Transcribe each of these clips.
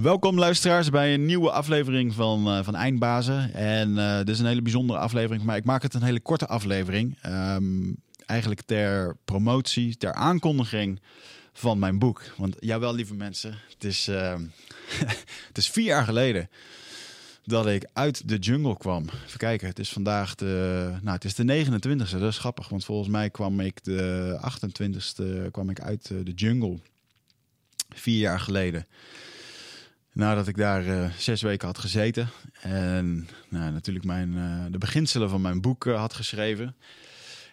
Welkom luisteraars bij een nieuwe aflevering van Eindbazen. En dit is een hele bijzondere aflevering, maar ik maak het een hele korte aflevering. Eigenlijk ter promotie, ter aankondiging van mijn boek. Want jawel, lieve mensen, het is 4 jaar geleden dat ik uit de jungle kwam. Even kijken, het is vandaag de 29e, dat is grappig. Want volgens mij kwam ik de 28e uit de jungle. 4 jaar geleden. Nadat ik daar 6 weken had gezeten. En natuurlijk de beginselen van mijn boek had geschreven.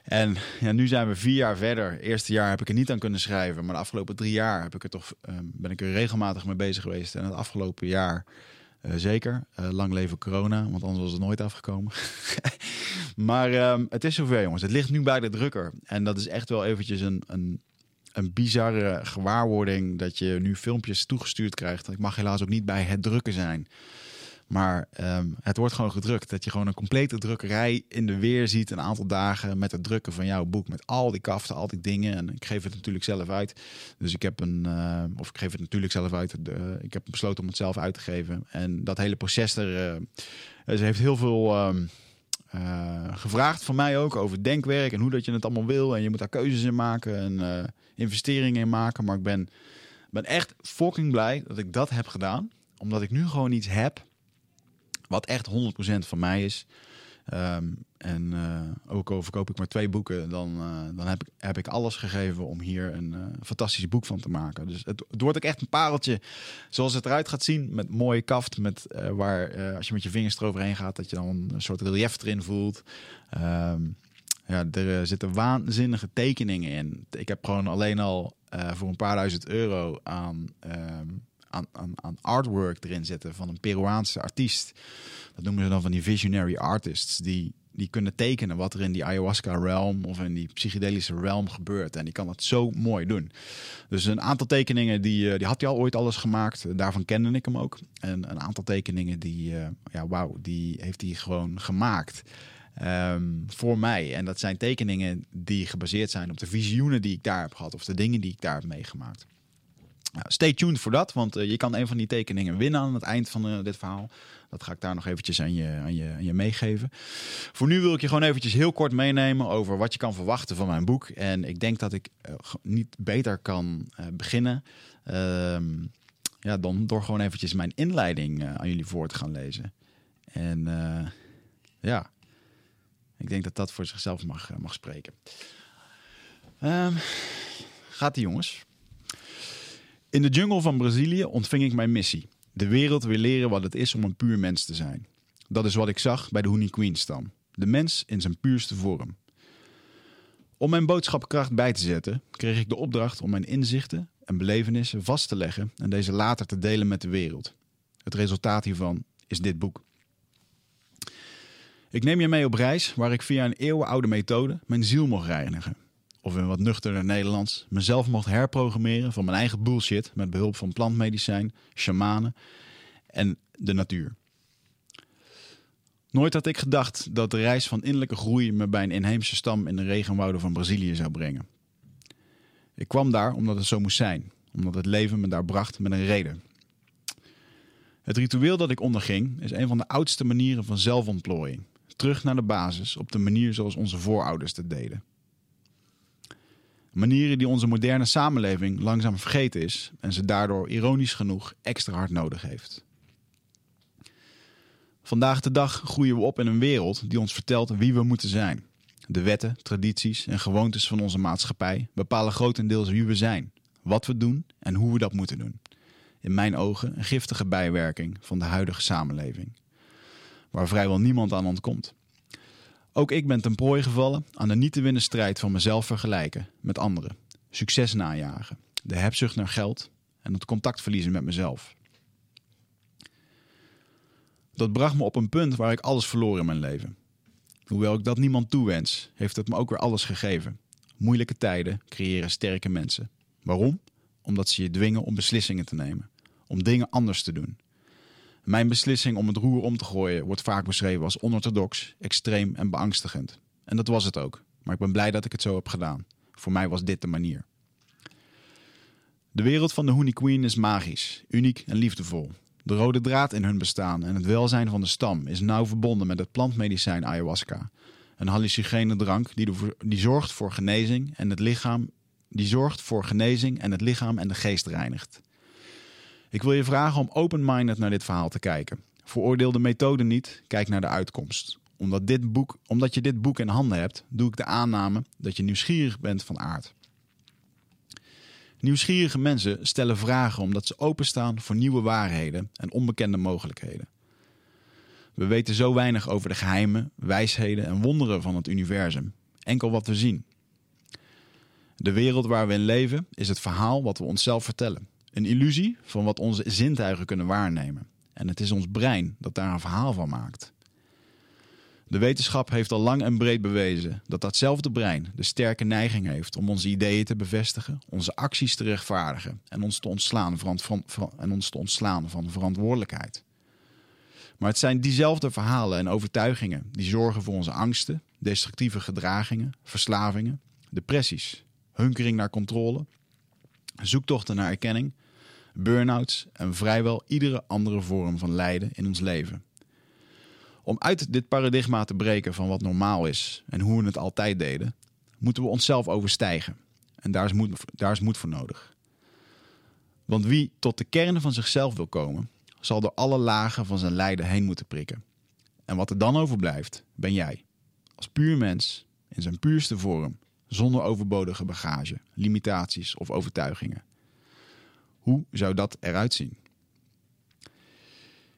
En ja, nu zijn we 4 jaar verder. Het eerste jaar heb ik er niet aan kunnen schrijven. Maar de afgelopen 3 jaar ben ik er regelmatig mee bezig geweest. En het afgelopen jaar zeker. Lang leven corona, want anders was het nooit afgekomen. Maar het is zover, jongens. Het ligt nu bij de drukker. En dat is echt wel eventjes een bizarre gewaarwording dat je nu filmpjes toegestuurd krijgt. Ik mag helaas ook niet bij het drukken zijn. Maar het wordt gewoon gedrukt. Dat je gewoon een complete drukkerij in de weer ziet een aantal dagen met het drukken van jouw boek. Met al die kaften, al die dingen. En ik geef het natuurlijk zelf uit. Dus ik heb ik heb besloten om het zelf uit te geven. En dat hele proces dus heeft heel veel gevraagd van mij ook over denkwerk en hoe dat je het allemaal wil. En je moet daar keuzes in maken en investeringen in maken. Maar ik ben echt fucking blij dat ik dat heb gedaan. Omdat ik nu gewoon iets heb wat echt 100% van mij is. Ook al verkoop ik maar 2 boeken, dan heb ik alles gegeven om hier een fantastisch boek van te maken. Dus het wordt ook echt een pareltje zoals het eruit gaat zien. Met mooie kaft, als je met je vingers eroverheen gaat, dat je dan een soort relief erin voelt. Er zitten waanzinnige tekeningen in. Ik heb gewoon alleen al voor een paar $1,000 aan artwork erin zitten van een Peruaanse artiest. Dat noemen ze dan van die visionary artists. Die kunnen tekenen wat er in die ayahuasca realm of in die psychedelische realm gebeurt. En die kan dat zo mooi doen. Dus een aantal tekeningen, die had hij al ooit alles gemaakt. Daarvan kende ik hem ook. En een aantal tekeningen, die heeft hij gewoon gemaakt. Voor mij. En dat zijn tekeningen die gebaseerd zijn op de visioenen die ik daar heb gehad. Of de dingen die ik daar heb meegemaakt. Stay tuned voor dat, want je kan een van die tekeningen winnen aan het eind van dit verhaal. Dat ga ik daar nog eventjes aan je meegeven. Voor nu wil ik je gewoon eventjes heel kort meenemen over wat je kan verwachten van mijn boek. En ik denk dat ik niet beter kan beginnen dan door gewoon eventjes mijn inleiding aan jullie voor te gaan lezen. En ik denk dat dat voor zichzelf mag spreken. Gaat-ie, jongens. In de jungle van Brazilië ontving ik mijn missie. De wereld wil leren wat het is om een puur mens te zijn. Dat is wat ik zag bij de Huni Kuin-stam. De mens in zijn puurste vorm. Om mijn boodschapkracht bij te zetten, kreeg ik de opdracht om mijn inzichten en belevenissen vast te leggen en deze later te delen met de wereld. Het resultaat hiervan is dit boek. Ik neem je mee op reis waar ik via een eeuwenoude methode mijn ziel mocht reinigen. Of in wat nuchterder Nederlands, mezelf mocht herprogrammeren van mijn eigen bullshit met behulp van plantmedicijn, shamanen en de natuur. Nooit had ik gedacht dat de reis van innerlijke groei me bij een inheemse stam in de regenwouden van Brazilië zou brengen. Ik kwam daar omdat het zo moest zijn, omdat het leven me daar bracht met een reden. Het ritueel dat ik onderging is een van de oudste manieren van zelfontplooiing. Terug naar de basis op de manier zoals onze voorouders dat deden. Manieren die onze moderne samenleving langzaam vergeten is en ze daardoor ironisch genoeg extra hard nodig heeft. Vandaag de dag groeien we op in een wereld die ons vertelt wie we moeten zijn. De wetten, tradities en gewoontes van onze maatschappij bepalen grotendeels wie we zijn, wat we doen en hoe we dat moeten doen. In mijn ogen een giftige bijwerking van de huidige samenleving, waar vrijwel niemand aan ontkomt. Ook ik ben ten prooi gevallen aan de niet te winnen strijd van mezelf vergelijken met anderen. Succes najagen, de hebzucht naar geld en het contact verliezen met mezelf. Dat bracht me op een punt waar ik alles verloor in mijn leven. Hoewel ik dat niemand toewens, heeft het me ook weer alles gegeven. Moeilijke tijden creëren sterke mensen. Waarom? Omdat ze je dwingen om beslissingen te nemen. Om dingen anders te doen. Mijn beslissing om het roer om te gooien wordt vaak beschreven als onorthodox, extreem en beangstigend. En dat was het ook. Maar ik ben blij dat ik het zo heb gedaan. Voor mij was dit de manier. De wereld van de Huni Queen is magisch, uniek en liefdevol. De rode draad in hun bestaan en het welzijn van de stam is nauw verbonden met het plantmedicijn ayahuasca. Een hallucinogene drank die zorgt voor genezing en het lichaam, en de geest reinigt. Ik wil je vragen om open-minded naar dit verhaal te kijken. Veroordeel de methode niet, kijk naar de uitkomst. Omdat je dit boek in handen hebt, doe ik de aanname dat je nieuwsgierig bent van aard. Nieuwsgierige mensen stellen vragen omdat ze openstaan voor nieuwe waarheden en onbekende mogelijkheden. We weten zo weinig over de geheimen, wijsheden en wonderen van het universum. Enkel wat we zien. De wereld waar we in leven is het verhaal wat we onszelf vertellen. Een illusie van wat onze zintuigen kunnen waarnemen. En het is ons brein dat daar een verhaal van maakt. De wetenschap heeft al lang en breed bewezen dat datzelfde brein de sterke neiging heeft om onze ideeën te bevestigen, onze acties te rechtvaardigen en ons te ontslaan van verantwoordelijkheid. Maar het zijn diezelfde verhalen en overtuigingen die zorgen voor onze angsten, destructieve gedragingen, verslavingen, depressies, hunkering naar controle, zoektochten naar erkenning, burn-outs en vrijwel iedere andere vorm van lijden in ons leven. Om uit dit paradigma te breken van wat normaal is en hoe we het altijd deden, moeten we onszelf overstijgen. En daar is moed voor nodig. Want wie tot de kern van zichzelf wil komen, zal door alle lagen van zijn lijden heen moeten prikken. En wat er dan overblijft, ben jij. Als puur mens, in zijn puurste vorm, zonder overbodige bagage, limitaties of overtuigingen. Hoe zou dat eruit zien?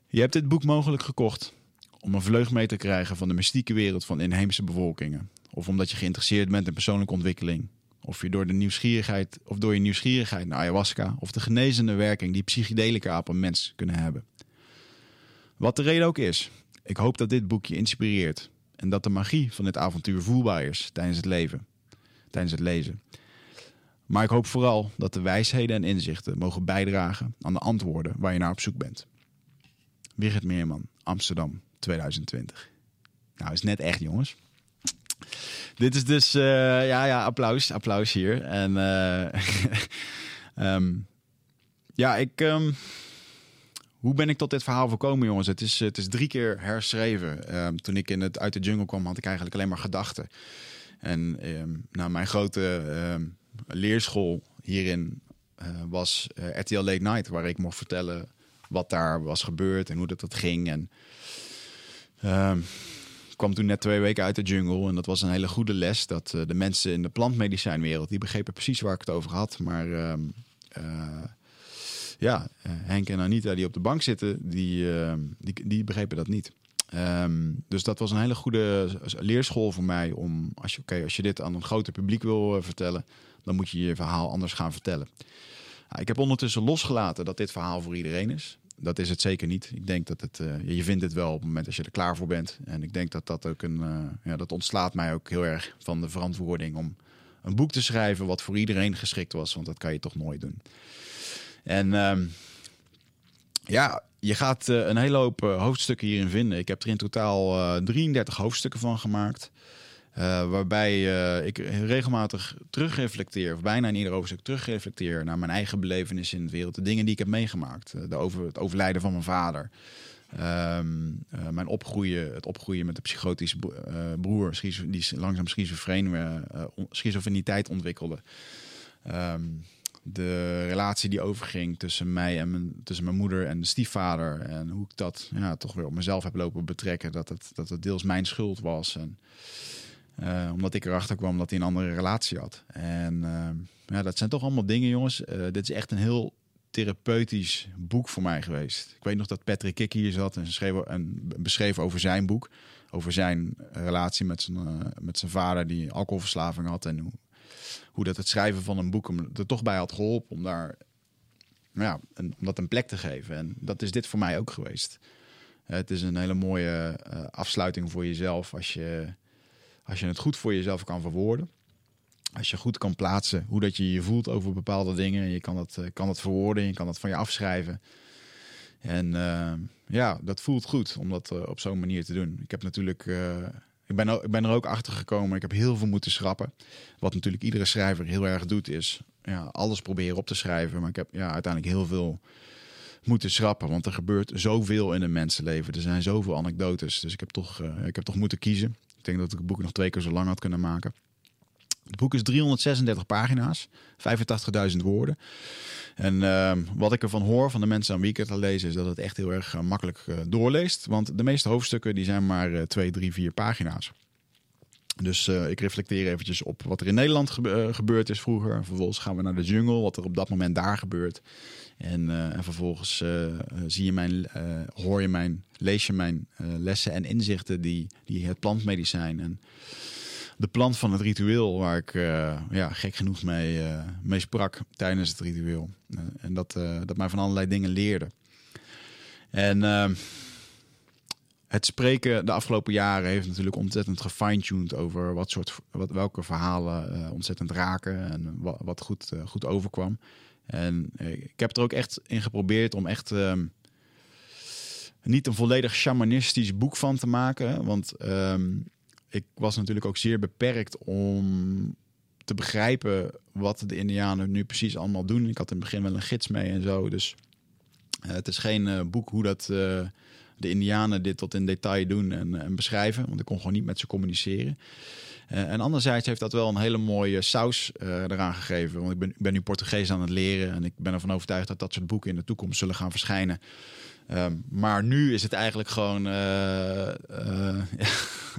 Je hebt dit boek mogelijk gekocht om een vleug mee te krijgen van de mystieke wereld van inheemse bevolkingen. Of omdat je geïnteresseerd bent in persoonlijke ontwikkeling. Of je door je nieuwsgierigheid naar ayahuasca of de genezende werking die psychedelica op een mens kunnen hebben. Wat de reden ook is, ik hoop dat dit boek je inspireert en dat de magie van dit avontuur voelbaar is tijdens het lezen. Maar ik hoop vooral dat de wijsheden en inzichten mogen bijdragen aan de antwoorden waar je naar op zoek bent. Wiggert Meerman, Amsterdam, 2020. Nou, is net echt, jongens. Dit is dus... applaus hier. En hoe ben ik tot dit verhaal gekomen, jongens? Het is 3 keer herschreven. Toen ik uit de jungle kwam, had ik eigenlijk alleen maar gedachten. En mijn grote leerschool hierin was RTL Late Night, waar ik mocht vertellen wat daar was gebeurd en hoe dat ging. En ik kwam toen net 2 weken uit de jungle. En dat was een hele goede les. Dat de mensen in de plantmedicijnwereld, die begrepen precies waar ik het over had. Maar Henk en Anita die op de bank zitten, die begrepen dat niet. Dus dat was een hele goede leerschool voor mij. Om als je dit aan een groter publiek wil vertellen, dan moet je je verhaal anders gaan vertellen. Ik heb ondertussen losgelaten dat dit verhaal voor iedereen is. Dat is het zeker niet. Ik denk dat je vindt het wel op het moment als je er klaar voor bent. En ik denk dat dat ook dat ontslaat mij ook heel erg van de verantwoording om een boek te schrijven wat voor iedereen geschikt was. Want dat kan je toch nooit doen. En je gaat een hele hoop hoofdstukken hierin vinden. Ik heb er in totaal 33 hoofdstukken van gemaakt. Waarbij ik regelmatig terugreflecteer, of bijna in ieder hoofdstuk terugreflecteer naar mijn eigen belevenissen in de wereld. De dingen die ik heb meegemaakt. Het overlijden van mijn vader. Mijn opgroeien. Het opgroeien met een psychotische broer. Die langzaam schizofreniteit ontwikkelde. De relatie die overging tussen mij en tussen mijn moeder en de stiefvader. En hoe ik dat toch weer op mezelf heb lopen betrekken. Dat het deels mijn schuld was. En omdat ik erachter kwam dat hij een andere relatie had. En dat zijn toch allemaal dingen, jongens. Dit is echt een heel therapeutisch boek voor mij geweest. Ik weet nog dat Patrick Kik hier zat en beschreef over zijn boek. Over zijn relatie met zijn vader die alcoholverslaving had. En hoe dat het schrijven van een boek hem er toch bij had geholpen om daar om dat een plek te geven. En dat is dit voor mij ook geweest. Het is een hele mooie afsluiting voor jezelf als je het goed voor jezelf kan verwoorden. Als je goed kan plaatsen hoe dat je je voelt over bepaalde dingen. Je kan dat verwoorden, je kan dat van je afschrijven. En dat voelt goed om dat op zo'n manier te doen. Ik heb natuurlijk Ik ben er ook achter gekomen. Ik heb heel veel moeten schrappen. Wat natuurlijk iedere schrijver heel erg doet, is alles proberen op te schrijven. Maar ik heb uiteindelijk heel veel moeten schrappen. Want er gebeurt zoveel in een mensenleven. Er zijn zoveel anekdotes. Dus ik heb toch moeten kiezen. Ik denk dat ik het boek nog 2 keer zo lang had kunnen maken. Het boek is 336 pagina's, 85.000 woorden. En wat ik ervan hoor van de mensen aan wie ik het al lezen, is dat het echt heel erg makkelijk doorleest. Want de meeste hoofdstukken die zijn maar 2, 3, 4 pagina's. Dus ik reflecteer eventjes op wat er in Nederland gebeurd is vroeger. Vervolgens gaan we naar de jungle, wat er op dat moment daar gebeurt. En vervolgens lees je mijn lessen en inzichten die het plantmedicijn en de plant van het ritueel, waar ik gek genoeg mee sprak tijdens het ritueel. En dat mij van allerlei dingen leerde. En het spreken de afgelopen jaren heeft natuurlijk ontzettend gefine-tuned over welke verhalen ontzettend raken en wat goed overkwam. En ik heb er ook echt in geprobeerd om echt niet een volledig shamanistisch boek van te maken. Want ik was natuurlijk ook zeer beperkt om te begrijpen wat de Indianen nu precies allemaal doen. Ik had in het begin wel een gids mee en zo. Dus het is geen boek hoe dat de Indianen dit tot in detail doen en beschrijven. Want ik kon gewoon niet met ze communiceren. En anderzijds heeft dat wel een hele mooie saus eraan gegeven. Want ik ben nu Portugees aan het leren. En ik ben ervan overtuigd dat dat soort boeken in de toekomst zullen gaan verschijnen. Maar nu is het eigenlijk gewoon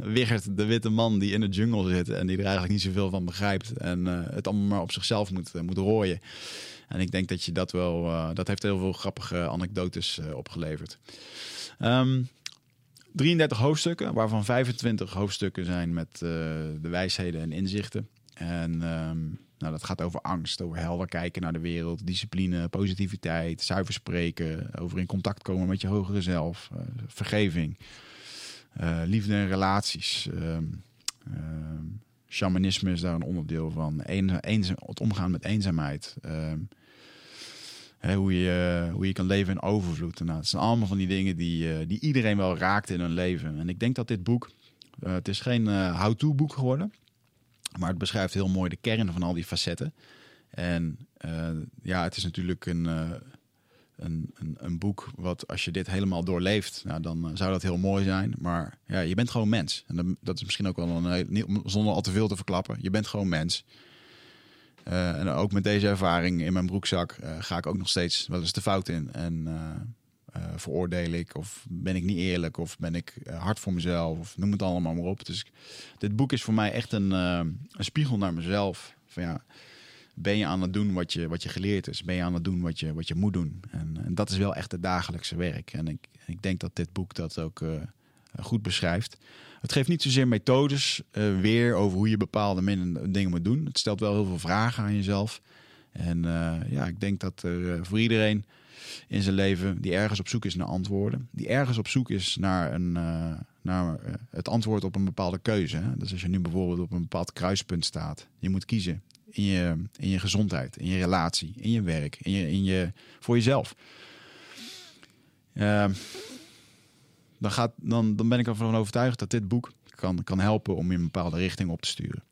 Wiggert, de witte man die in de jungle zit en die er eigenlijk niet zoveel van begrijpt en het allemaal maar op zichzelf moet rooien. En ik denk dat je dat wel, dat heeft heel veel grappige anekdotes opgeleverd. 33 hoofdstukken, waarvan 25 hoofdstukken zijn met de wijsheden en inzichten. En dat gaat over angst, over helder kijken naar de wereld, discipline, positiviteit, zuiver spreken, over in contact komen met je hogere zelf, vergeving, liefde en relaties. Shamanisme is daar een onderdeel van. Het omgaan met eenzaamheid. Hoe je kan leven in overvloed. Nou, het zijn allemaal van die dingen die iedereen wel raakt in hun leven. En ik denk dat dit boek, het is geen how-to boek geworden, maar het beschrijft heel mooi de kern van al die facetten. En het is natuurlijk een boek wat, als je dit helemaal doorleeft, dan zou dat heel mooi zijn. Maar je bent gewoon mens. En dat is misschien ook wel zonder al te veel te verklappen. Je bent gewoon mens. En ook met deze ervaring in mijn broekzak ga ik ook nog steeds wel eens de fout in. En veroordeel ik, of ben ik niet eerlijk, of ben ik hard voor mezelf, of noem het allemaal maar op. Dus dit boek is voor mij echt een spiegel naar mezelf. Van, ben je aan het doen wat je geleerd is? Ben je aan het doen wat je moet doen? En dat is wel echt het dagelijkse werk. En ik denk dat dit boek dat ook goed beschrijft. Het geeft niet zozeer methodes weer over hoe je bepaalde dingen moet doen. Het stelt wel heel veel vragen aan jezelf. En ik denk dat er voor iedereen in zijn leven die ergens op zoek is naar antwoorden, die ergens op zoek is naar het antwoord op een bepaalde keuze. Hè? Dus als je nu bijvoorbeeld op een bepaald kruispunt staat, je moet kiezen in je gezondheid, in je relatie, in je werk, voor jezelf. Dan ben ik ervan overtuigd dat dit boek kan helpen om je een bepaalde richting op te sturen.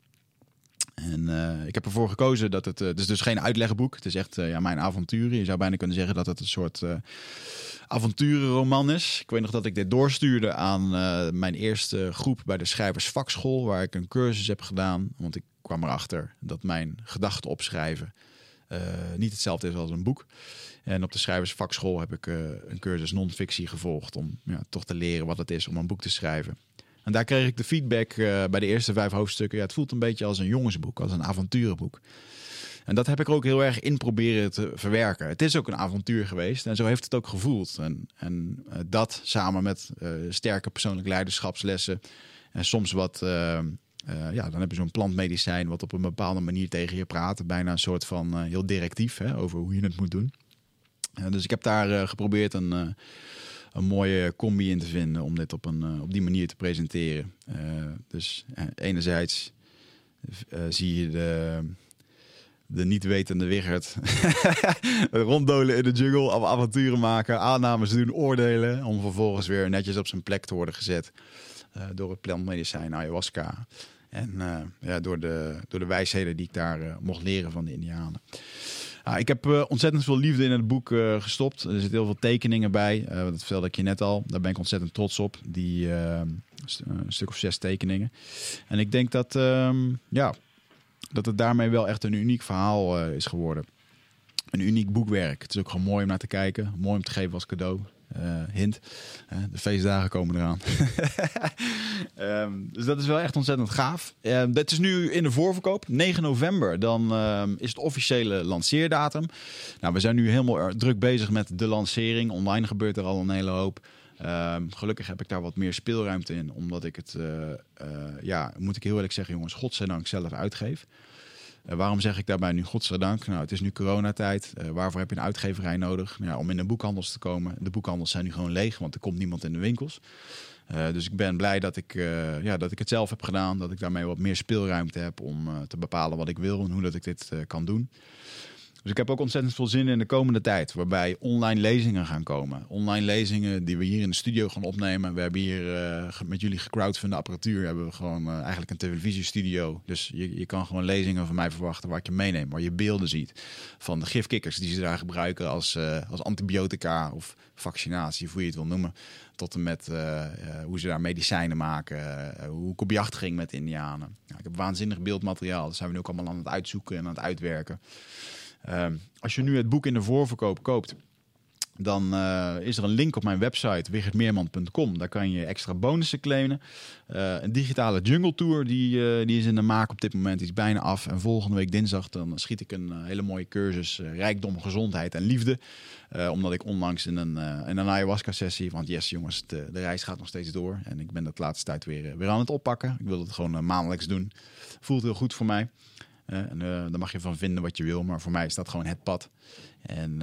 En ik heb ervoor gekozen dat het is dus geen uitlegboek. Het is echt mijn avonturen. Je zou bijna kunnen zeggen dat het een soort avonturenroman is. Ik weet nog dat ik dit doorstuurde aan mijn eerste groep bij de schrijversvakschool, waar ik een cursus heb gedaan. Want ik kwam erachter dat mijn gedachten opschrijven niet hetzelfde is als een boek. En op de schrijversvakschool heb ik een cursus non-fictie gevolgd om toch te leren wat het is om een boek te schrijven. En daar kreeg ik de feedback bij de eerste 5 hoofdstukken. Het voelt een beetje als een jongensboek, als een avonturenboek. En dat heb ik ook heel erg in proberen te verwerken. Het is ook een avontuur geweest en zo heeft het ook gevoeld. En dat samen met sterke persoonlijk leiderschapslessen. En soms wat, dan heb je zo'n plantmedicijn wat op een bepaalde manier tegen je praat. Bijna een soort van heel directief over hoe je het moet doen. Dus ik heb daar geprobeerd een mooie combi in te vinden om dit op die manier te presenteren. Dus enerzijds zie je de niet-wetende Wiggert ronddolen in de jungle, avonturen maken, aannames doen, oordelen, om vervolgens weer netjes op zijn plek te worden gezet door het plantmedicijn ayahuasca. En door de wijsheden die ik daar mocht leren van de Indianen. Ik heb ontzettend veel liefde in het boek gestopt. Er zitten heel veel tekeningen bij. Dat vertelde ik je net al. Daar ben ik ontzettend trots op. Die een stuk of 6 tekeningen. En ik denk dat, dat het daarmee wel echt een uniek verhaal is geworden. Een uniek boekwerk. Het is ook gewoon mooi om naar te kijken. Mooi om te geven als cadeau. Hint. De feestdagen komen eraan. Dus dat is wel echt ontzettend gaaf. Dat is nu in de voorverkoop. 9 november, dan is het officiële lanceerdatum. Nou, we zijn nu helemaal druk bezig met de lancering. Online gebeurt er al een hele hoop. Gelukkig heb ik daar wat meer speelruimte in. Omdat ik het, moet ik heel eerlijk zeggen, jongens, godzijdank zelf uitgeef. Waarom zeg ik daarbij nu godzijdank? Nou, het is nu coronatijd. Waarvoor heb je een uitgeverij nodig? Nou, om in de boekhandels te komen. De boekhandels zijn nu gewoon leeg, want er komt niemand in de winkels. Dus ik ben blij dat ik het zelf heb gedaan. Dat ik daarmee wat meer speelruimte heb om te bepalen wat ik wil en hoe dat ik dit kan doen. Dus ik heb ook ontzettend veel zin in de komende tijd, waarbij online lezingen gaan komen. Online lezingen die we hier in de studio gaan opnemen. We hebben hier met jullie gecrowdfunde apparatuur, hebben we gewoon eigenlijk een televisiestudio. Dus je kan gewoon lezingen van mij verwachten waar ik je meeneem, waar je beelden ziet van de gifkikkers die ze daar gebruiken als antibiotica of vaccinatie, of hoe je het wil noemen. Tot en met hoe ze daar medicijnen maken, hoe ik op jacht ging met Indianen. Nou, ik heb waanzinnig beeldmateriaal, dat zijn we nu ook allemaal aan het uitzoeken en aan het uitwerken. Als je nu het boek in de voorverkoop koopt, dan is er een link op mijn website wiggertmeerman.com. Daar kan je extra bonussen claimen. Een digitale jungle tour die is in de maak op dit moment. Die is bijna af. En volgende week dinsdag dan schiet ik een hele mooie cursus rijkdom, gezondheid en liefde. Omdat ik onlangs in een ayahuasca sessie... Want yes jongens, de reis gaat nog steeds door. En ik ben dat laatste tijd weer aan het oppakken. Ik wil het gewoon maandelijks doen. Voelt heel goed voor mij. En daar mag je van vinden wat je wil, maar voor mij is dat gewoon het pad. En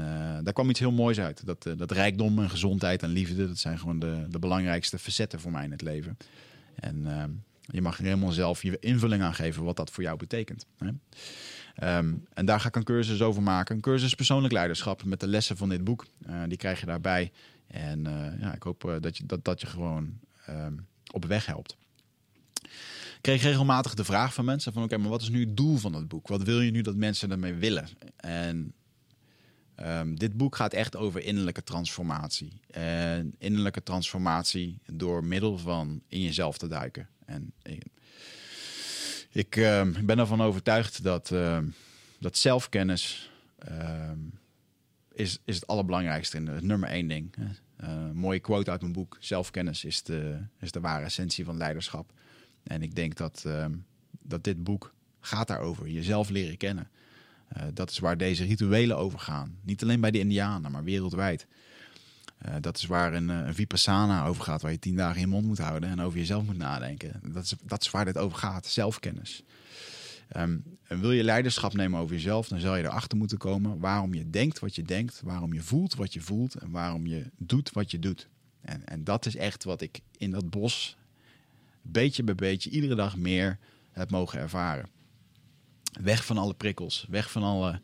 daar kwam iets heel moois uit. Dat rijkdom en gezondheid en liefde, dat zijn gewoon de belangrijkste facetten voor mij in het leven. En je mag er helemaal zelf je invulling aan geven wat dat voor jou betekent. Hè? En daar ga ik een cursus over maken. Een cursus persoonlijk leiderschap met de lessen van dit boek. Die krijg je daarbij. En ik hoop dat je gewoon op weg helpt. Ik kreeg regelmatig de vraag van mensen van oké, maar wat is nu het doel van het boek? Wat wil je nu dat mensen ermee willen? En dit boek gaat echt over innerlijke transformatie. En innerlijke transformatie door middel van in jezelf te duiken. En ik ben ervan overtuigd dat zelfkennis is het allerbelangrijkste en het nummer 1 ding. Mooie quote uit mijn boek. Zelfkennis is de ware essentie van leiderschap. En ik denk dat dit boek gaat daarover. Jezelf leren kennen. Dat is waar deze rituelen over gaan. Niet alleen bij de Indianen, maar wereldwijd. Dat is waar een vipassana over gaat. Waar je 10 dagen je mond moet houden en over jezelf moet nadenken. Dat is waar dit over gaat. Zelfkennis. En wil je leiderschap nemen over jezelf, dan zal je erachter moeten komen waarom je denkt wat je denkt. Waarom je voelt wat je voelt. En waarom je doet wat je doet. En dat is echt wat ik in dat bos... beetje bij beetje, iedere dag meer het mogen ervaren. Weg van alle prikkels, weg van alle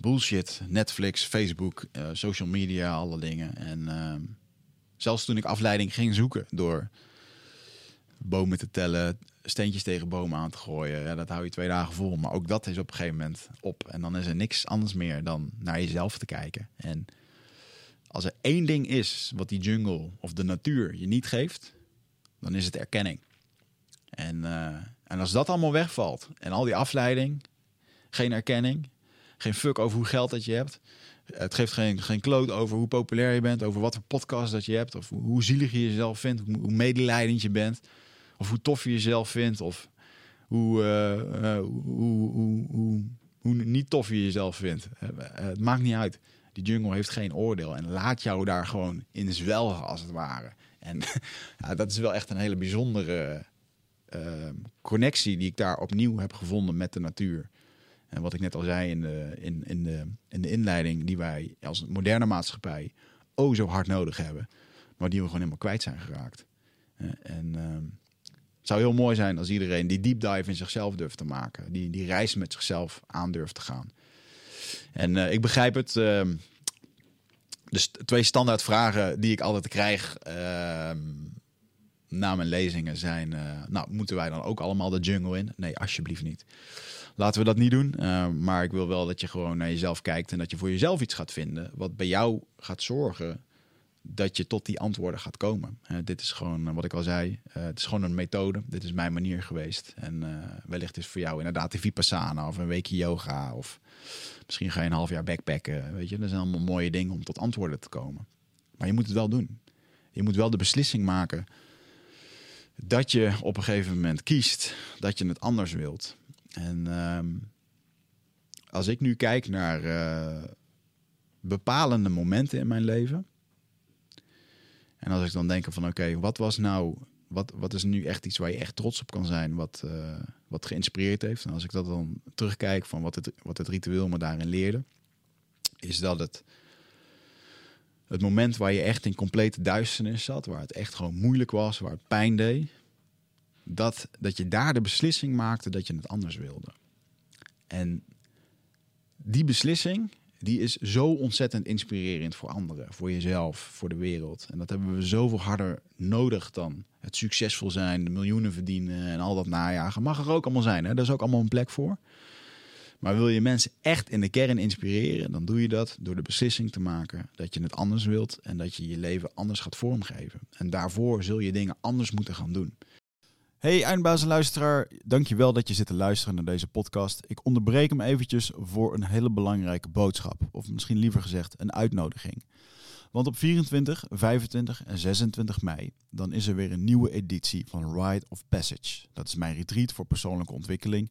bullshit, Netflix, Facebook, social media, alle dingen. En zelfs toen ik afleiding ging zoeken door bomen te tellen, steentjes tegen bomen aan te gooien, ja, dat hou je 2 dagen vol. Maar ook dat is op een gegeven moment op. En dan is er niks anders meer dan naar jezelf te kijken. En als er één ding is wat die jungle of de natuur je niet geeft... dan is het erkenning. En als dat allemaal wegvalt... en al die afleiding... geen erkenning... geen fuck over hoe geld dat je hebt... het geeft geen kloot over hoe populair je bent... over wat voor podcast dat je hebt... of hoe zielig je jezelf vindt... hoe medelijdend je bent... of hoe tof je jezelf vindt... of hoe niet tof je jezelf vindt. Het maakt niet uit. Die jungle heeft geen oordeel... en laat jou daar gewoon in zwelgen als het ware... En ja, dat is wel echt een hele bijzondere connectie die ik daar opnieuw heb gevonden met de natuur. En wat ik net al zei in de inleiding, die wij als moderne maatschappij zo hard nodig hebben. Maar die we gewoon helemaal kwijt zijn geraakt. Het zou heel mooi zijn als iedereen die deep dive in zichzelf durft te maken. Die reis met zichzelf aan durft te gaan. En ik begrijp het... Dus 2 standaard vragen die ik altijd krijg na mijn lezingen zijn... moeten wij dan ook allemaal de jungle in? Nee, alsjeblieft niet. Laten we dat niet doen. Maar ik wil wel dat je gewoon naar jezelf kijkt... en dat je voor jezelf iets gaat vinden... wat bij jou gaat zorgen dat je tot die antwoorden gaat komen. Dit is gewoon wat ik al zei. Het is gewoon een methode. Dit is mijn manier geweest. En wellicht is voor jou inderdaad de Vipassana... of een weekje yoga of misschien ga je een half jaar backpacken. Weet je? Dat zijn allemaal mooie dingen om tot antwoorden te komen. Maar je moet het wel doen. Je moet wel de beslissing maken... dat je op een gegeven moment kiest dat je het anders wilt. En als ik nu kijk naar bepalende momenten in mijn leven... en als ik dan denk van oké, wat was nou... wat is nu echt iets waar je echt trots op kan zijn... wat geïnspireerd heeft. En als ik dat dan terugkijk van wat het ritueel me daarin leerde... is dat het moment waar je echt in complete duisternis zat... waar het echt gewoon moeilijk was, waar het pijn deed... dat je daar de beslissing maakte dat je het anders wilde. En die beslissing... die is zo ontzettend inspirerend voor anderen, voor jezelf, voor de wereld. En dat hebben we zoveel harder nodig dan het succesvol zijn, de miljoenen verdienen en al dat najagen. Mag er ook allemaal zijn, hè? Daar is ook allemaal een plek voor. Maar wil je mensen echt in de kern inspireren, dan doe je dat door de beslissing te maken dat je het anders wilt en dat je je leven anders gaat vormgeven. En daarvoor zul je dingen anders moeten gaan doen. Hey Eindbazen luisteraar, dankjewel dat je zit te luisteren naar deze podcast. Ik onderbreek hem eventjes voor een hele belangrijke boodschap. Of misschien liever gezegd een uitnodiging. Want op 24, 25 en 26 mei, dan is er weer een nieuwe editie van Ride of Passage. Dat is mijn retreat voor persoonlijke ontwikkeling.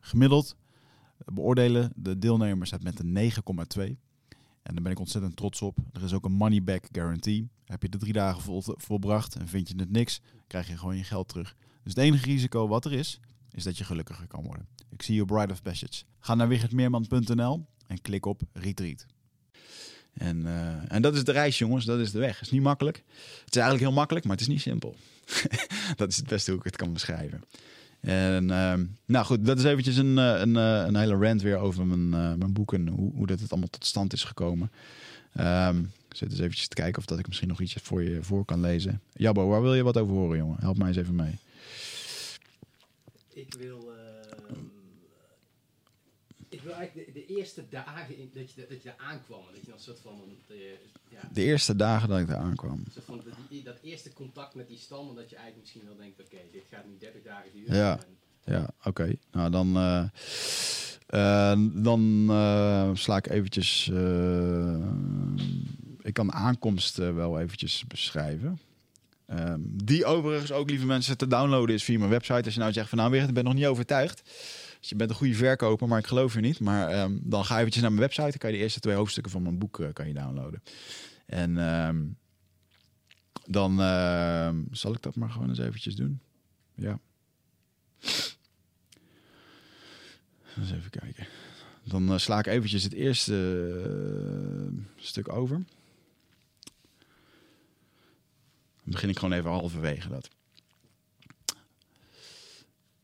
Gemiddeld beoordelen de deelnemers het met een 9,2. En daar ben ik ontzettend trots op. Er is ook een money back guarantee. Heb je de 3 dagen volbracht en vind je het niks... krijg je gewoon je geld terug. Dus het enige risico wat er is dat je gelukkiger kan worden. Ik zie je op Ride of Passage. Ga naar wiggertmeerman.nl en klik op Retreat. En dat is de reis, jongens. Dat is de weg. Het is niet makkelijk. Het is eigenlijk heel makkelijk, maar het is niet simpel. Dat is het beste hoe ik het kan beschrijven. En nou goed, dat is eventjes een hele rant weer over mijn boek... en hoe dat het allemaal tot stand is gekomen. Ik zit eens eventjes te kijken of dat ik misschien nog iets voor je voor kan lezen. Jabo, waar wil je wat over horen, jongen? Help mij eens even mee. Ik wil eigenlijk de eerste dagen dat je daar aankwam. Dat je dan een soort van... De eerste dagen dat ik daar aankwam. Soort van dat eerste contact met die stam. Omdat je eigenlijk misschien wel denkt, oké, dit gaat nu 30 dagen duren. Ja, oké. Nou, dan... sla ik eventjes... ik kan de aankomst wel eventjes beschrijven. Die overigens ook, lieve mensen, te downloaden is via mijn website. Als je nou zegt van nou, Wiggert, ik ben nog niet overtuigd. Dus je bent een goede verkoper, maar ik geloof je niet. Maar dan ga eventjes naar mijn website. Dan kan je de eerste 2 hoofdstukken van mijn boek kan je downloaden. En dan zal ik dat maar gewoon eens eventjes doen. Ja. Eens even kijken. Dan sla ik eventjes het eerste stuk over. Dan begin ik gewoon even halverwege dat.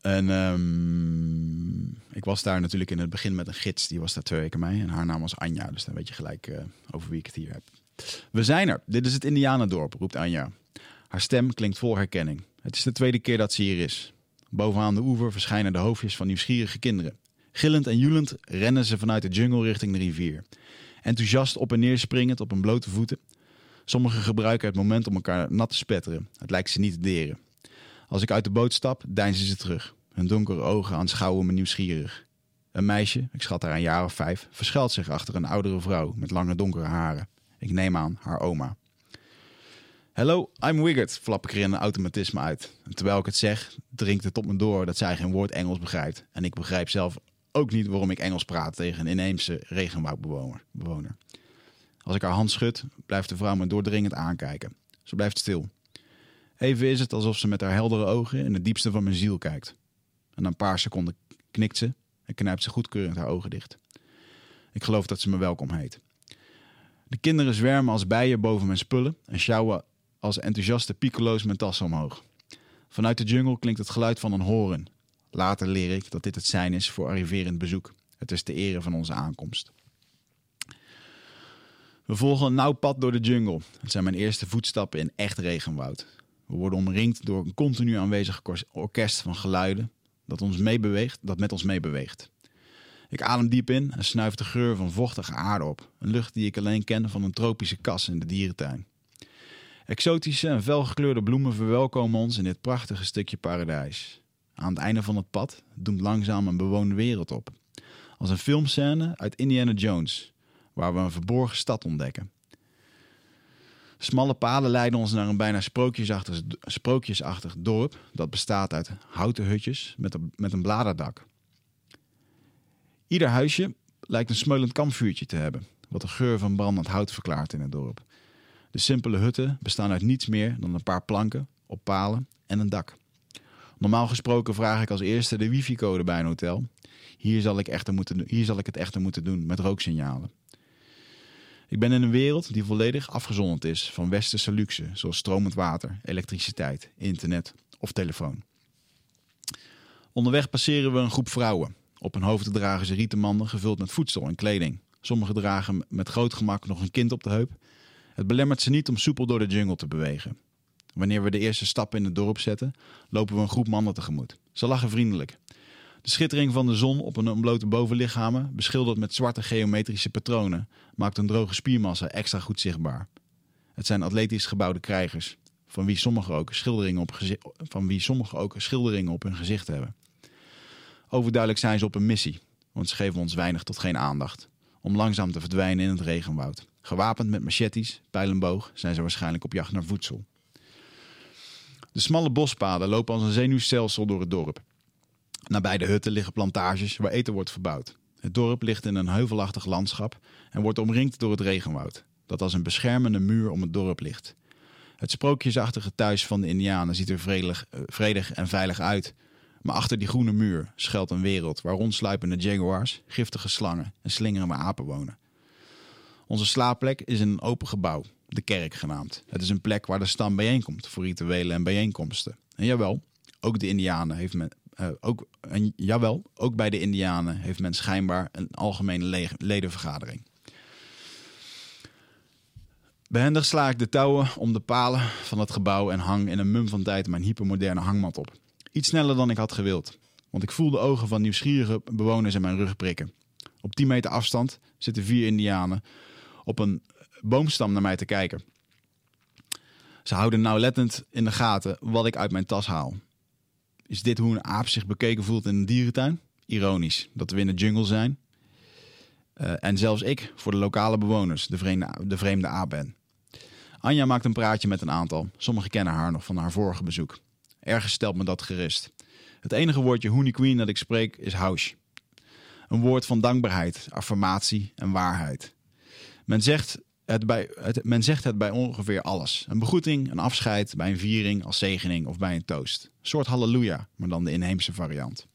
En ik was daar natuurlijk in het begin met een gids. Die was daar 2 weken mee. En haar naam was Anja. Dus dan weet je gelijk over wie ik het hier heb. We zijn er. Dit is het Indianendorp, roept Anja. Haar stem klinkt vol herkenning. Het is de 2e keer dat ze hier is. Bovenaan de oever verschijnen de hoofdjes van nieuwsgierige kinderen. Gillend en joelend rennen ze vanuit de jungle richting de rivier. Enthousiast op en neer springend op hun blote voeten. Sommigen gebruiken het moment om elkaar nat te spetteren. Het lijkt ze niet te deren. Als ik uit de boot stap, deinzen ze terug. Hun donkere ogen aanschouwen me nieuwsgierig. Een meisje, ik schat haar een jaar of 5, verschuilt zich achter een oudere vrouw met lange donkere haren. Ik neem aan haar oma. Hello, I'm Wiggert, flap ik er in een automatisme uit. En terwijl ik het zeg, dringt het op me door dat zij geen woord Engels begrijpt. En ik begrijp zelf ook niet waarom ik Engels praat tegen een inheemse regenwoudbewoner. Als ik haar hand schud, blijft de vrouw me doordringend aankijken. Ze blijft stil. Even is het alsof ze met haar heldere ogen in het diepste van mijn ziel kijkt. En na een paar seconden knikt ze en knijpt ze goedkeurend haar ogen dicht. Ik geloof dat ze me welkom heet. De kinderen zwermen als bijen boven mijn spullen en sjouwen als enthousiaste piccolo's mijn tassen omhoog. Vanuit de jungle klinkt het geluid van een horen. Later leer ik dat dit het sein is voor arriverend bezoek. Het is de ere van onze aankomst. We volgen een nauw pad door de jungle. Het zijn mijn eerste voetstappen in echt regenwoud. We worden omringd door een continu aanwezig orkest van geluiden dat met ons meebeweegt. Ik adem diep in en snuif de geur van vochtige aarde op. Een lucht die ik alleen ken van een tropische kas in de dierentuin. Exotische en felgekleurde bloemen verwelkomen ons in dit prachtige stukje paradijs. Aan het einde van het pad doemt langzaam een bewoonde wereld op. Als een filmscène uit Indiana Jones, waar we een verborgen stad ontdekken. Smalle paden leiden ons naar een bijna sprookjesachtig dorp dat bestaat uit houten hutjes met een bladerdak. Ieder huisje lijkt een smeulend kampvuurtje te hebben, wat de geur van brandend hout verklaart in het dorp. De simpele hutten bestaan uit niets meer dan een paar planken op palen en een dak. Normaal gesproken vraag ik als eerste de wifi-code bij een hotel. Hier zal ik het echter moeten doen met rooksignalen. Ik ben in een wereld die volledig afgezonderd is van westerse luxe, zoals stromend water, elektriciteit, internet of telefoon. Onderweg passeren we een groep vrouwen. Op hun hoofden dragen ze rietenmanden gevuld met voedsel en kleding. Sommigen dragen met groot gemak nog een kind op de heup. Het belemmert ze niet om soepel door de jungle te bewegen. Wanneer we de eerste stappen in het dorp zetten, lopen we een groep mannen tegemoet. Ze lachen vriendelijk. De schittering van de zon op hun ontblote bovenlichamen, beschilderd met zwarte geometrische patronen, maakt een droge spiermassa extra goed zichtbaar. Het zijn atletisch gebouwde krijgers, van wie sommigen ook schilderingen op hun gezicht hebben. Overduidelijk zijn ze op een missie, want ze geven ons weinig tot geen aandacht. Om langzaam te verdwijnen in het regenwoud. Gewapend met machetes, pijlenboog, zijn ze waarschijnlijk op jacht naar voedsel. De smalle bospaden lopen als een zenuwstelsel door het dorp. Nabij de hutten liggen plantages waar eten wordt verbouwd. Het dorp ligt in een heuvelachtig landschap en wordt omringd door het regenwoud, dat als een beschermende muur om het dorp ligt. Het sprookjesachtige thuis van de Indianen ziet er vredig en veilig uit. Maar achter die groene muur schuilt een wereld waar rondsluipende jaguars, giftige slangen en slingerende apen wonen. Onze slaapplek is in een open gebouw, de kerk genaamd. Het is een plek waar de stam bijeenkomt voor rituelen en bijeenkomsten. En ook bij de Indianen heeft men schijnbaar een algemene ledenvergadering. Behendig sla ik de touwen om de palen van het gebouw en hang in een mum van tijd mijn hypermoderne hangmat op. Iets sneller dan ik had gewild, want ik voel de ogen van nieuwsgierige bewoners in mijn rug prikken. Op 10 meter afstand zitten 4 Indianen op een boomstam naar mij te kijken. Ze houden nauwlettend in de gaten wat ik uit mijn tas haal. Is dit hoe een aap zich bekeken voelt in een dierentuin? Ironisch dat we in de jungle zijn. En zelfs ik, voor de lokale bewoners, de vreemde aap ben. Anja maakt een praatje met een aantal. Sommigen kennen haar nog van haar vorige bezoek. Ergens stelt me dat gerust. Het enige woordje Huni Kuin dat ik spreek is haush. Een woord van dankbaarheid, affirmatie en waarheid. Men zegt het bij ongeveer alles. Een begroeting, een afscheid, bij een viering, als zegening of bij een toast. Een soort halleluja, maar dan de inheemse variant.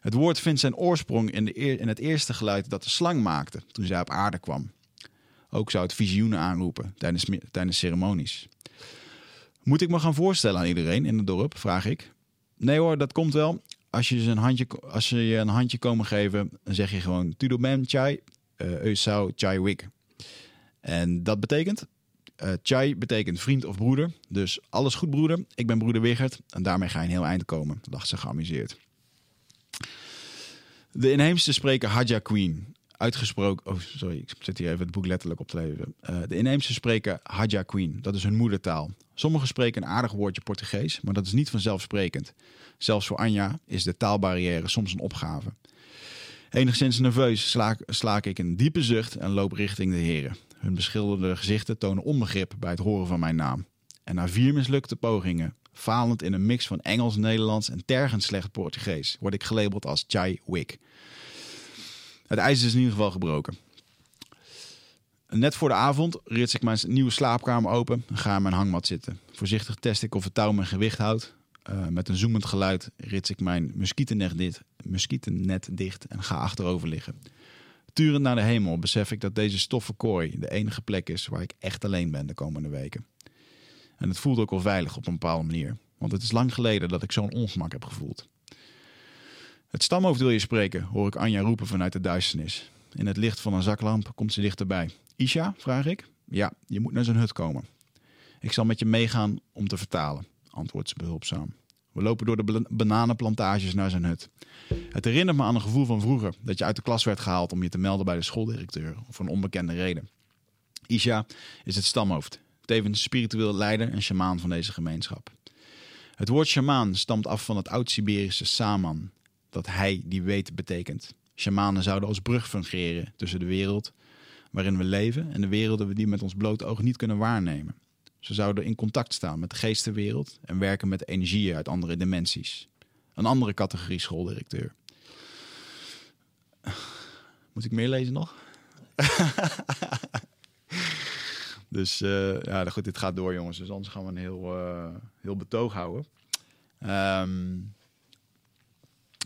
Het woord vindt zijn oorsprong in het eerste geluid dat de slang maakte toen zij op aarde kwam. Ook zou het visioenen aanroepen tijdens ceremonies. Moet ik me gaan voorstellen aan iedereen in het dorp, vraag ik. Nee hoor, dat komt wel. Als je een handje komen geven, dan zeg je gewoon Tudo Mem Chai, Eusau Chai Wik. En dat betekent, Chai betekent vriend of broeder. Dus alles goed broeder, ik ben broeder Wiggert. En daarmee ga je een heel eind komen, lacht ze geamuseerd. De inheemsten spreken Hadja Queen. uitgesproken... Oh, sorry, ik zit hier even het boek letterlijk op te lezen. De inheemse spreken Hadja Queen. Dat is hun moedertaal. Sommigen spreken een aardig woordje Portugees, maar dat is niet vanzelfsprekend. Zelfs voor Anja is de taalbarrière soms een opgave. Enigszins nerveus slaak ik een diepe zucht en loop richting de heren. Hun beschilderde gezichten tonen onbegrip bij het horen van mijn naam. En na 4 mislukte pogingen, falend in een mix van Engels, Nederlands en tergend slecht Portugees, word ik gelabeld als Chai Wick. Het ijs is in ieder geval gebroken. Net voor de avond rits ik mijn nieuwe slaapkamer open en ga in mijn hangmat zitten. Voorzichtig test ik of het touw mijn gewicht houdt. Met een zoemend geluid rits ik mijn muggennet dicht en ga achterover liggen. Turend naar de hemel besef ik dat deze stoffen kooi de enige plek is waar ik echt alleen ben de komende weken. En het voelt ook wel veilig op een bepaalde manier. Want het is lang geleden dat ik zo'n ongemak heb gevoeld. Het stamhoofd wil je spreken, hoor ik Anja roepen vanuit de duisternis. In het licht van een zaklamp komt ze dichterbij. Isha, vraag ik. Ja, je moet naar zijn hut komen. Ik zal met je meegaan om te vertalen, antwoordt ze behulpzaam. We lopen door de bananenplantages naar zijn hut. Het herinnert me aan een gevoel van vroeger, dat je uit de klas werd gehaald om je te melden bij de schooldirecteur, voor een onbekende reden. Isha is het stamhoofd, tevens spiritueel leider en sjamaan van deze gemeenschap. Het woord sjamaan stamt af van het oud-Siberische saman, dat hij die weet betekent. Shamanen zouden als brug fungeren tussen de wereld waarin we leven en de werelden die we met ons blote oog niet kunnen waarnemen. Ze zouden in contact staan met de geestenwereld en werken met energieën uit andere dimensies. Een andere categorie schooldirecteur. Moet ik meer lezen nog? Dus ja, goed, dit gaat door, jongens. Dus anders gaan we een heel betoog houden.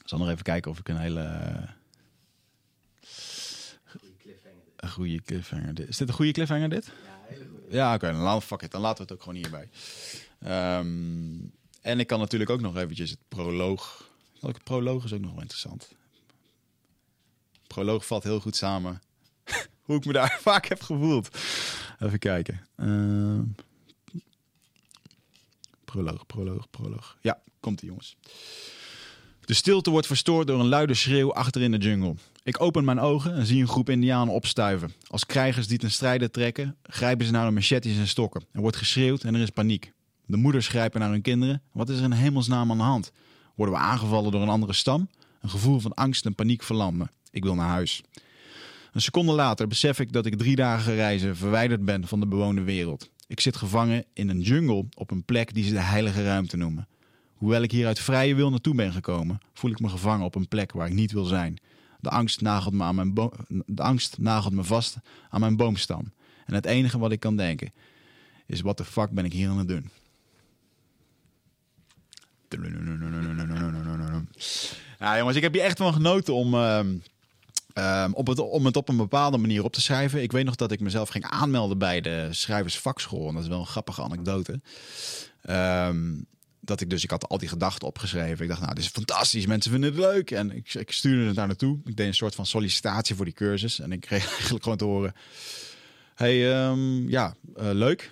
Ik zal nog even kijken of ik een hele... Goede cliffhanger. Is dit een goede cliffhanger, dit? Ja, hele goede. Ja, oké. Dan fuck it. Dan laten we het ook gewoon hierbij. En ik kan natuurlijk ook nog eventjes het proloog... Het proloog is ook nog wel interessant. Het proloog valt heel goed samen. Hoe ik me daar vaak heb gevoeld. Even kijken. Proloog. Ja, komt-ie, jongens. De stilte wordt verstoord door een luide schreeuw achter in de jungle. Ik open mijn ogen en zie een groep indianen opstuiven. Als krijgers die ten strijde trekken, grijpen ze naar hun machetes en stokken. Er wordt geschreeuwd en er is paniek. De moeders grijpen naar hun kinderen. Wat is er in hemelsnaam aan de hand? Worden we aangevallen door een andere stam? Een gevoel van angst en paniek verlamt me. Ik wil naar huis. Een seconde later besef ik dat ik 3 dagen reizen verwijderd ben van de bewoonde wereld. Ik zit gevangen in een jungle op een plek die ze de heilige ruimte noemen. Hoewel ik hier uit vrije wil naartoe ben gekomen, voel ik me gevangen op een plek waar ik niet wil zijn. De angst nagelt me vast aan mijn boomstam. En het enige wat ik kan denken is, wat de fuck ben ik hier aan het doen? Nou jongens, ik heb hier echt van genoten om het op een bepaalde manier op te schrijven. Ik weet nog dat ik mezelf ging aanmelden bij de schrijversvakschool. En dat is wel een grappige anekdote. Ik had al die gedachten opgeschreven. Ik dacht, nou, dit is fantastisch. Mensen vinden het leuk. En ik stuurde het daar naartoe. Ik deed een soort van sollicitatie voor die cursus. En ik kreeg eigenlijk gewoon te horen... leuk.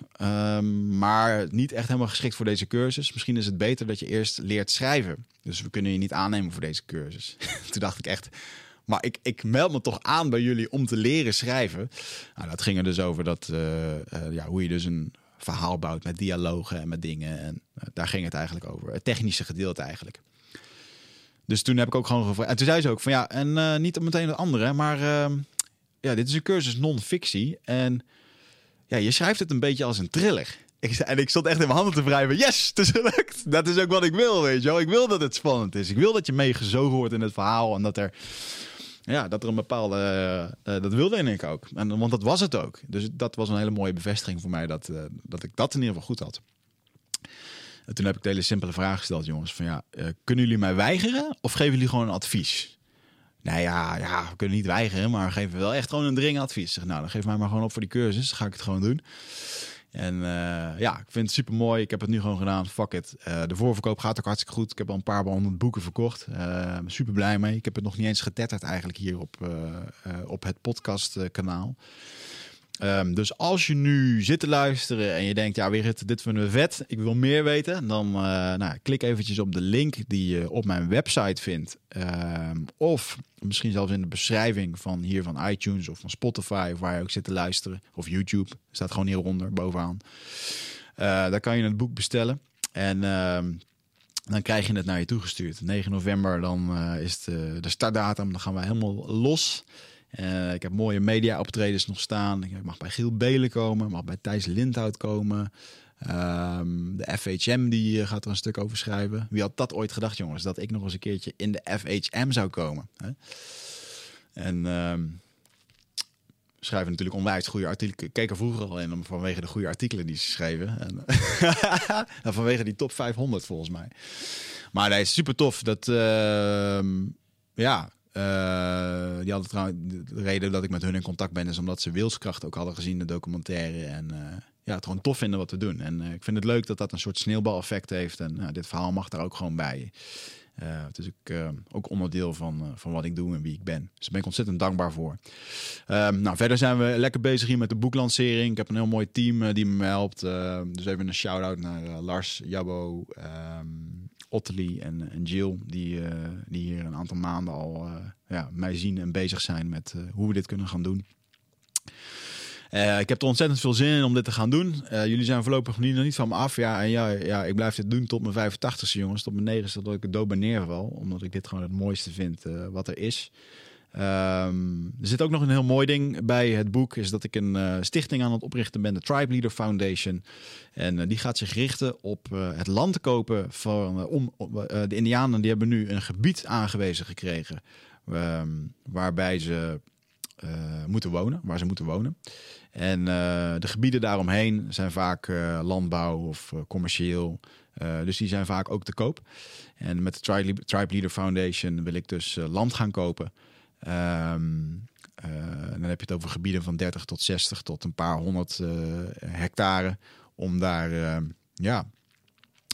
Maar niet echt helemaal geschikt voor deze cursus. Misschien is het beter dat je eerst leert schrijven. Dus we kunnen je niet aannemen voor deze cursus. Toen dacht ik echt... Maar ik meld me toch aan bij jullie om te leren schrijven. Nou, dat ging er dus over dat hoe je dus een verhaal bouwt met dialogen en met dingen. En daar ging het eigenlijk over. Het technische gedeelte eigenlijk. Dus toen heb ik ook gewoon gevraagd. En toen zei ze ook van ja, en niet meteen het andere. Maar dit is een cursus non-fictie. En ja, je schrijft het een beetje als een thriller. Ik stond echt in mijn handen te wrijven. Yes, het is gelukt. Dat is ook wat ik wil, weet je wel. Ik wil dat het spannend is. Ik wil dat je meegezogen wordt in het verhaal. En dat er een bepaalde... dat wilde ik ook. Want dat was het ook. Dus dat was een hele mooie bevestiging voor mij. Dat ik dat in ieder geval goed had. En toen heb ik de hele simpele vraag gesteld, jongens. Van ja, kunnen jullie mij weigeren? Of geven jullie gewoon een advies? Nou ja, we kunnen niet weigeren. Maar we geven wel echt gewoon een dringend advies. Zeg, nou, dan geef mij maar gewoon op voor die cursus. Dan ga ik het gewoon doen. En ik vind het super mooi. Ik heb het nu gewoon gedaan. Fuck it. De voorverkoop gaat ook hartstikke goed. Ik heb al een paar 100 boeken verkocht. Super blij mee. Ik heb het nog niet eens getetterd eigenlijk hier op het podcastkanaal. Dus als je nu zit te luisteren en je denkt, ja, Wiggert, dit vinden we vet, ik wil meer weten, dan klik eventjes op de link die je op mijn website vindt. Of misschien zelfs in de beschrijving van hier van iTunes of van Spotify, of waar je ook zit te luisteren. Of YouTube, staat gewoon hieronder, bovenaan. Daar kan je het boek bestellen. En dan krijg je het naar je toegestuurd. 9 november, dan is de startdatum, dan gaan we helemaal los. Ik heb mooie media-optredens nog staan. Ik mag bij Giel Beelen komen, ik mag bij Thijs Lindhout komen. De FHM die gaat er een stuk over schrijven. Wie had dat ooit gedacht, jongens? Dat ik nog eens een keertje in de FHM zou komen. Hè? En schrijven natuurlijk onwijs goede artikelen. Ik keek er vroeger al in vanwege de goede artikelen die ze schreven. En, en vanwege die top 500 volgens mij. Maar nee, super tof. Dat, die hadden trouwens, de reden dat ik met hun in contact ben is omdat ze Wilskracht ook hadden gezien, de documentaire. En het gewoon tof vinden wat we doen. En ik vind het leuk dat dat een soort sneeuwbaleffect heeft. En dit verhaal mag daar ook gewoon bij. Het is ook onderdeel van wat ik doe en wie ik ben. Dus daar ben ik ontzettend dankbaar voor. Verder zijn we lekker bezig hier met de boeklancering. Ik heb een heel mooi team die me helpt. Dus even een shout-out naar Lars, Jabo, Otterly en Jill. Die hier een aantal maanden al mij zien en bezig zijn met hoe we dit kunnen gaan doen. Ik heb er ontzettend veel zin in om dit te gaan doen. Jullie zijn voorlopig nog niet van me af. Ja, ik blijf dit doen tot mijn 85ste, jongens. Tot mijn 90ste, dat ik het dood ben neerval. Omdat ik dit gewoon het mooiste vind wat er is. Er zit ook nog een heel mooi ding bij het boek. Is dat ik een stichting aan het oprichten ben. De Tribe Leader Foundation. En die gaat zich richten op het land te kopen. De Indianen die hebben nu een gebied aangewezen gekregen. Waarbij ze... Waar ze moeten wonen. En de gebieden daaromheen zijn vaak landbouw of commercieel. Dus die zijn vaak ook te koop. En met de Tribe Leader Foundation wil ik dus land gaan kopen. Dan heb je het over gebieden van 30 tot 60 tot een paar 100 hectare. Om daar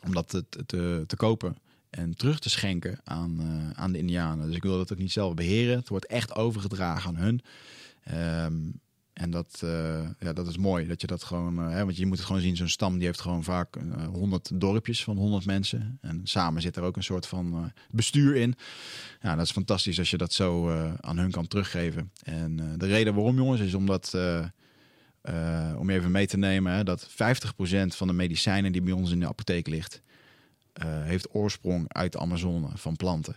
om dat te kopen. En terug te schenken aan de Indianen. Dus ik wil dat ook niet zelf beheren. Het wordt echt overgedragen aan hun. En dat is mooi. Dat je dat gewoon... want je moet het gewoon zien. Zo'n stam die heeft gewoon vaak 100 dorpjes van 100 mensen. En samen zit er ook een soort van bestuur in. Ja, dat is fantastisch als je dat zo aan hun kan teruggeven. En de reden waarom, jongens, is omdat... om je even mee te nemen... dat 50% van de medicijnen die bij ons in de apotheek ligt... heeft oorsprong uit de Amazone van planten.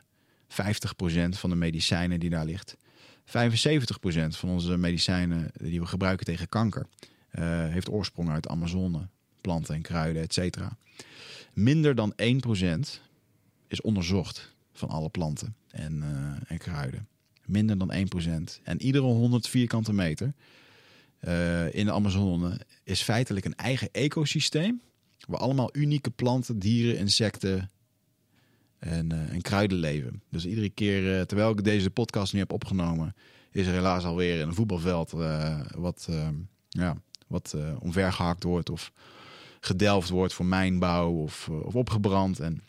50% van de medicijnen die daar ligt. 75% van onze medicijnen die we gebruiken tegen kanker... heeft oorsprong uit de Amazone, planten en kruiden, et cetera. Minder dan 1% is onderzocht van alle planten en kruiden. Minder dan 1%. En iedere 100 vierkante meter in de Amazone... is feitelijk een eigen ecosysteem... waar allemaal unieke planten, dieren, insecten en kruiden leven. Dus iedere keer, terwijl ik deze podcast nu heb opgenomen... is er helaas alweer een voetbalveld wat omvergehakt wordt... of gedelft wordt voor mijnbouw of opgebrand. En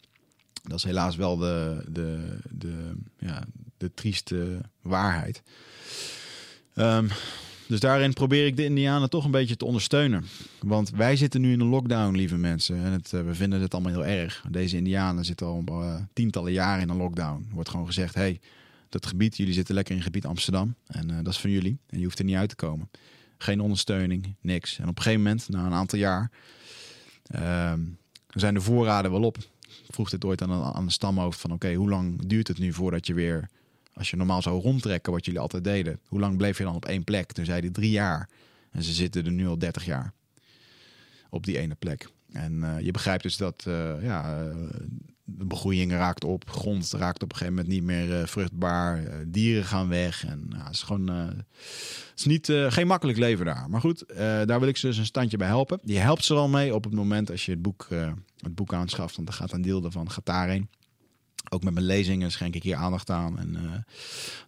dat is helaas wel de trieste waarheid. Dus daarin probeer ik de Indianen toch een beetje te ondersteunen. Want wij zitten nu in een lockdown, lieve mensen. En we vinden het allemaal heel erg. Deze Indianen zitten al tientallen jaren in een lockdown. Er wordt gewoon gezegd, hey, dat gebied, jullie zitten lekker in gebied Amsterdam. En dat is van jullie. En je hoeft er niet uit te komen. Geen ondersteuning, niks. En op een gegeven moment, na een aantal jaar, zijn de voorraden wel op. Ik vroeg dit ooit aan de stamhoofd van, oké, hoe lang duurt het nu voordat je weer... Als je normaal zou rondtrekken wat jullie altijd deden. Hoe lang bleef je dan op één plek? Toen zei hij 3 jaar. En ze zitten er nu al 30 jaar. Op die ene plek. En je begrijpt dus dat de begroeiing raakt op. Grond raakt op een gegeven moment niet meer vruchtbaar. Dieren gaan weg. En het is gewoon geen makkelijk leven daar. Maar goed, daar wil ik ze dus een standje bij helpen. Je helpt ze al mee op het moment als je het boek aanschaft. Want er gaat een deel daarvan daarheen. Ook met mijn lezingen schenk ik hier aandacht aan. En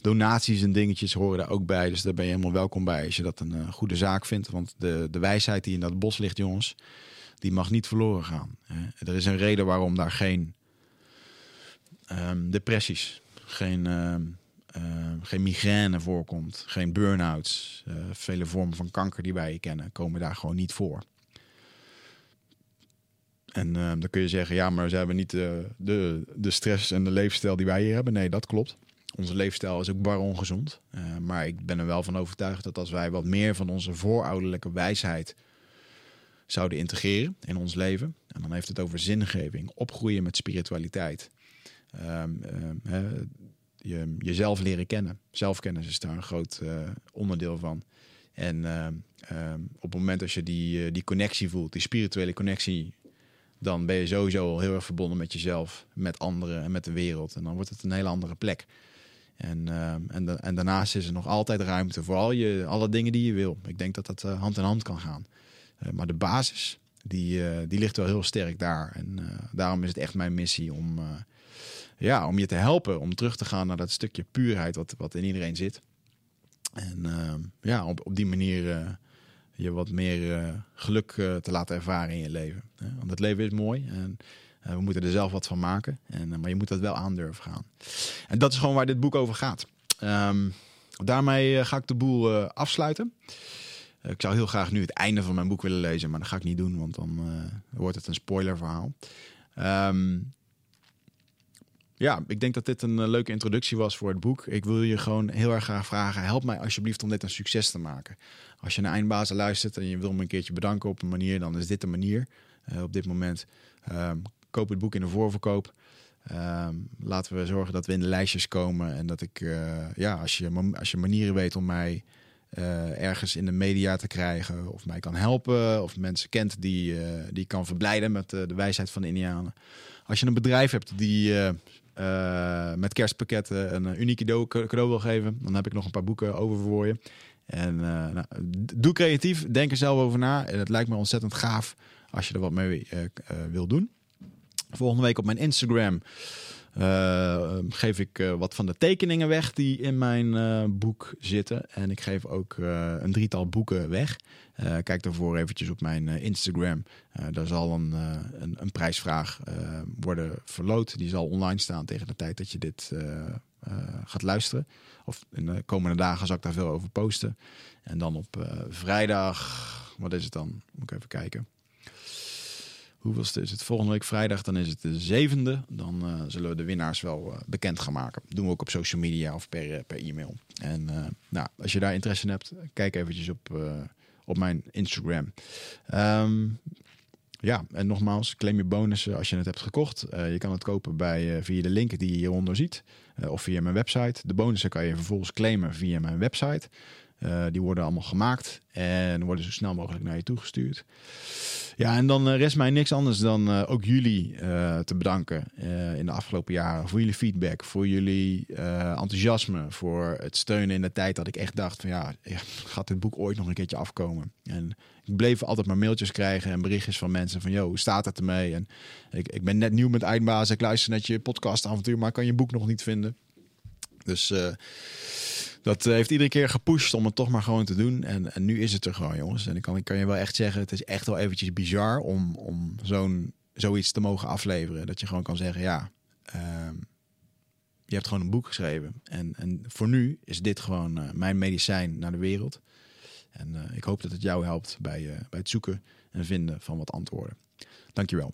donaties en dingetjes horen daar ook bij. Dus daar ben je helemaal welkom bij als je dat een goede zaak vindt. Want de wijsheid die in dat bos ligt, jongens, die mag niet verloren gaan. Er is een reden waarom daar geen depressies, geen Geen migraine voorkomt, geen burn-outs. Vele vormen van kanker die wij kennen komen daar gewoon niet voor. En dan kun je zeggen, ja, maar ze hebben niet de stress en de leefstijl die wij hier hebben. Nee, dat klopt. Onze leefstijl is ook bar ongezond. Maar ik ben er wel van overtuigd dat als wij wat meer van onze voorouderlijke wijsheid zouden integreren in ons leven. En dan heeft het over zingeving, opgroeien met spiritualiteit. Jezelf leren kennen. Zelfkennis is daar een groot onderdeel van. En op het moment als je die connectie voelt, die spirituele connectie, dan ben je sowieso al heel erg verbonden met jezelf, met anderen en met de wereld. En dan wordt het een hele andere plek. En daarnaast is er nog altijd ruimte voor alle dingen die je wil. Ik denk dat dat hand in hand kan gaan. Maar de basis, die ligt wel heel sterk daar. En daarom is het echt mijn missie om je te helpen om terug te gaan naar dat stukje puurheid wat in iedereen zit. En op die manier je wat meer geluk te laten ervaren in je leven. Want het leven is mooi en we moeten er zelf wat van maken. Maar je moet dat wel aandurven gaan. En dat is gewoon waar dit boek over gaat. Daarmee ga ik de boel afsluiten. Ik zou heel graag nu het einde van mijn boek willen lezen, maar dat ga ik niet doen, want dan wordt het een spoilerverhaal. Ik denk dat dit een leuke introductie was voor het boek. Ik wil je gewoon heel erg graag vragen, help mij alsjeblieft om dit een succes te maken. Als je naar Eindbazen luistert en je wil me een keertje bedanken op een manier, dan is dit de manier. Op dit moment koop het boek in de voorverkoop. Laten we zorgen dat we in de lijstjes komen en dat ik, als je manieren weet om mij ergens in de media te krijgen of mij kan helpen of mensen kent die kan verblijden met de wijsheid van de Indianen. Als je een bedrijf hebt die met kerstpakketten een uniek cadeau wil geven, dan heb ik nog een paar boeken over voor je. En doe creatief, denk er zelf over na. En het lijkt me ontzettend gaaf als je er wat mee wil doen. Volgende week op mijn Instagram geef ik wat van de tekeningen weg die in mijn boek zitten. En ik geef ook een 3-tal boeken weg. Kijk daarvoor eventjes op mijn Instagram. Daar zal een prijsvraag worden verloot. Die zal online staan tegen de tijd dat je dit gaat luisteren. Of in de komende dagen zal ik daar veel over posten. En dan op vrijdag... Wat is het dan? Moet ik even kijken. Hoeveelste is het? Volgende week vrijdag, dan is het de 7e. Dan zullen we de winnaars wel bekend gaan maken. Dat doen we ook op social media of per e-mail. En als je daar interesse in hebt, kijk eventjes op mijn Instagram. En nogmaals, claim je bonussen als je het hebt gekocht. Je kan het kopen via de link die je hieronder ziet. Of via mijn website. De bonussen kan je vervolgens claimen via mijn website. Die worden allemaal gemaakt en worden zo snel mogelijk naar je toegestuurd. Ja, en dan rest mij niks anders dan ook jullie te bedanken in de afgelopen jaren. Voor jullie feedback, voor jullie enthousiasme, voor het steunen in de tijd dat ik echt dacht van gaat dit boek ooit nog een keertje afkomen? En ik bleef altijd maar mailtjes krijgen en berichtjes van mensen van hoe staat het ermee? En ik ben net nieuw met Eindbazen, ik luister net je podcastavontuur, maar kan je boek nog niet vinden. Dus dat heeft iedere keer gepusht om het toch maar gewoon te doen. En nu is het er gewoon, jongens. En ik kan je wel echt zeggen, het is echt wel eventjes bizar om zoiets te mogen afleveren. Dat je gewoon kan zeggen, je hebt gewoon een boek geschreven. En voor nu is dit gewoon mijn medicijn naar de wereld. En ik hoop dat het jou helpt bij het zoeken en vinden van wat antwoorden. Dankjewel.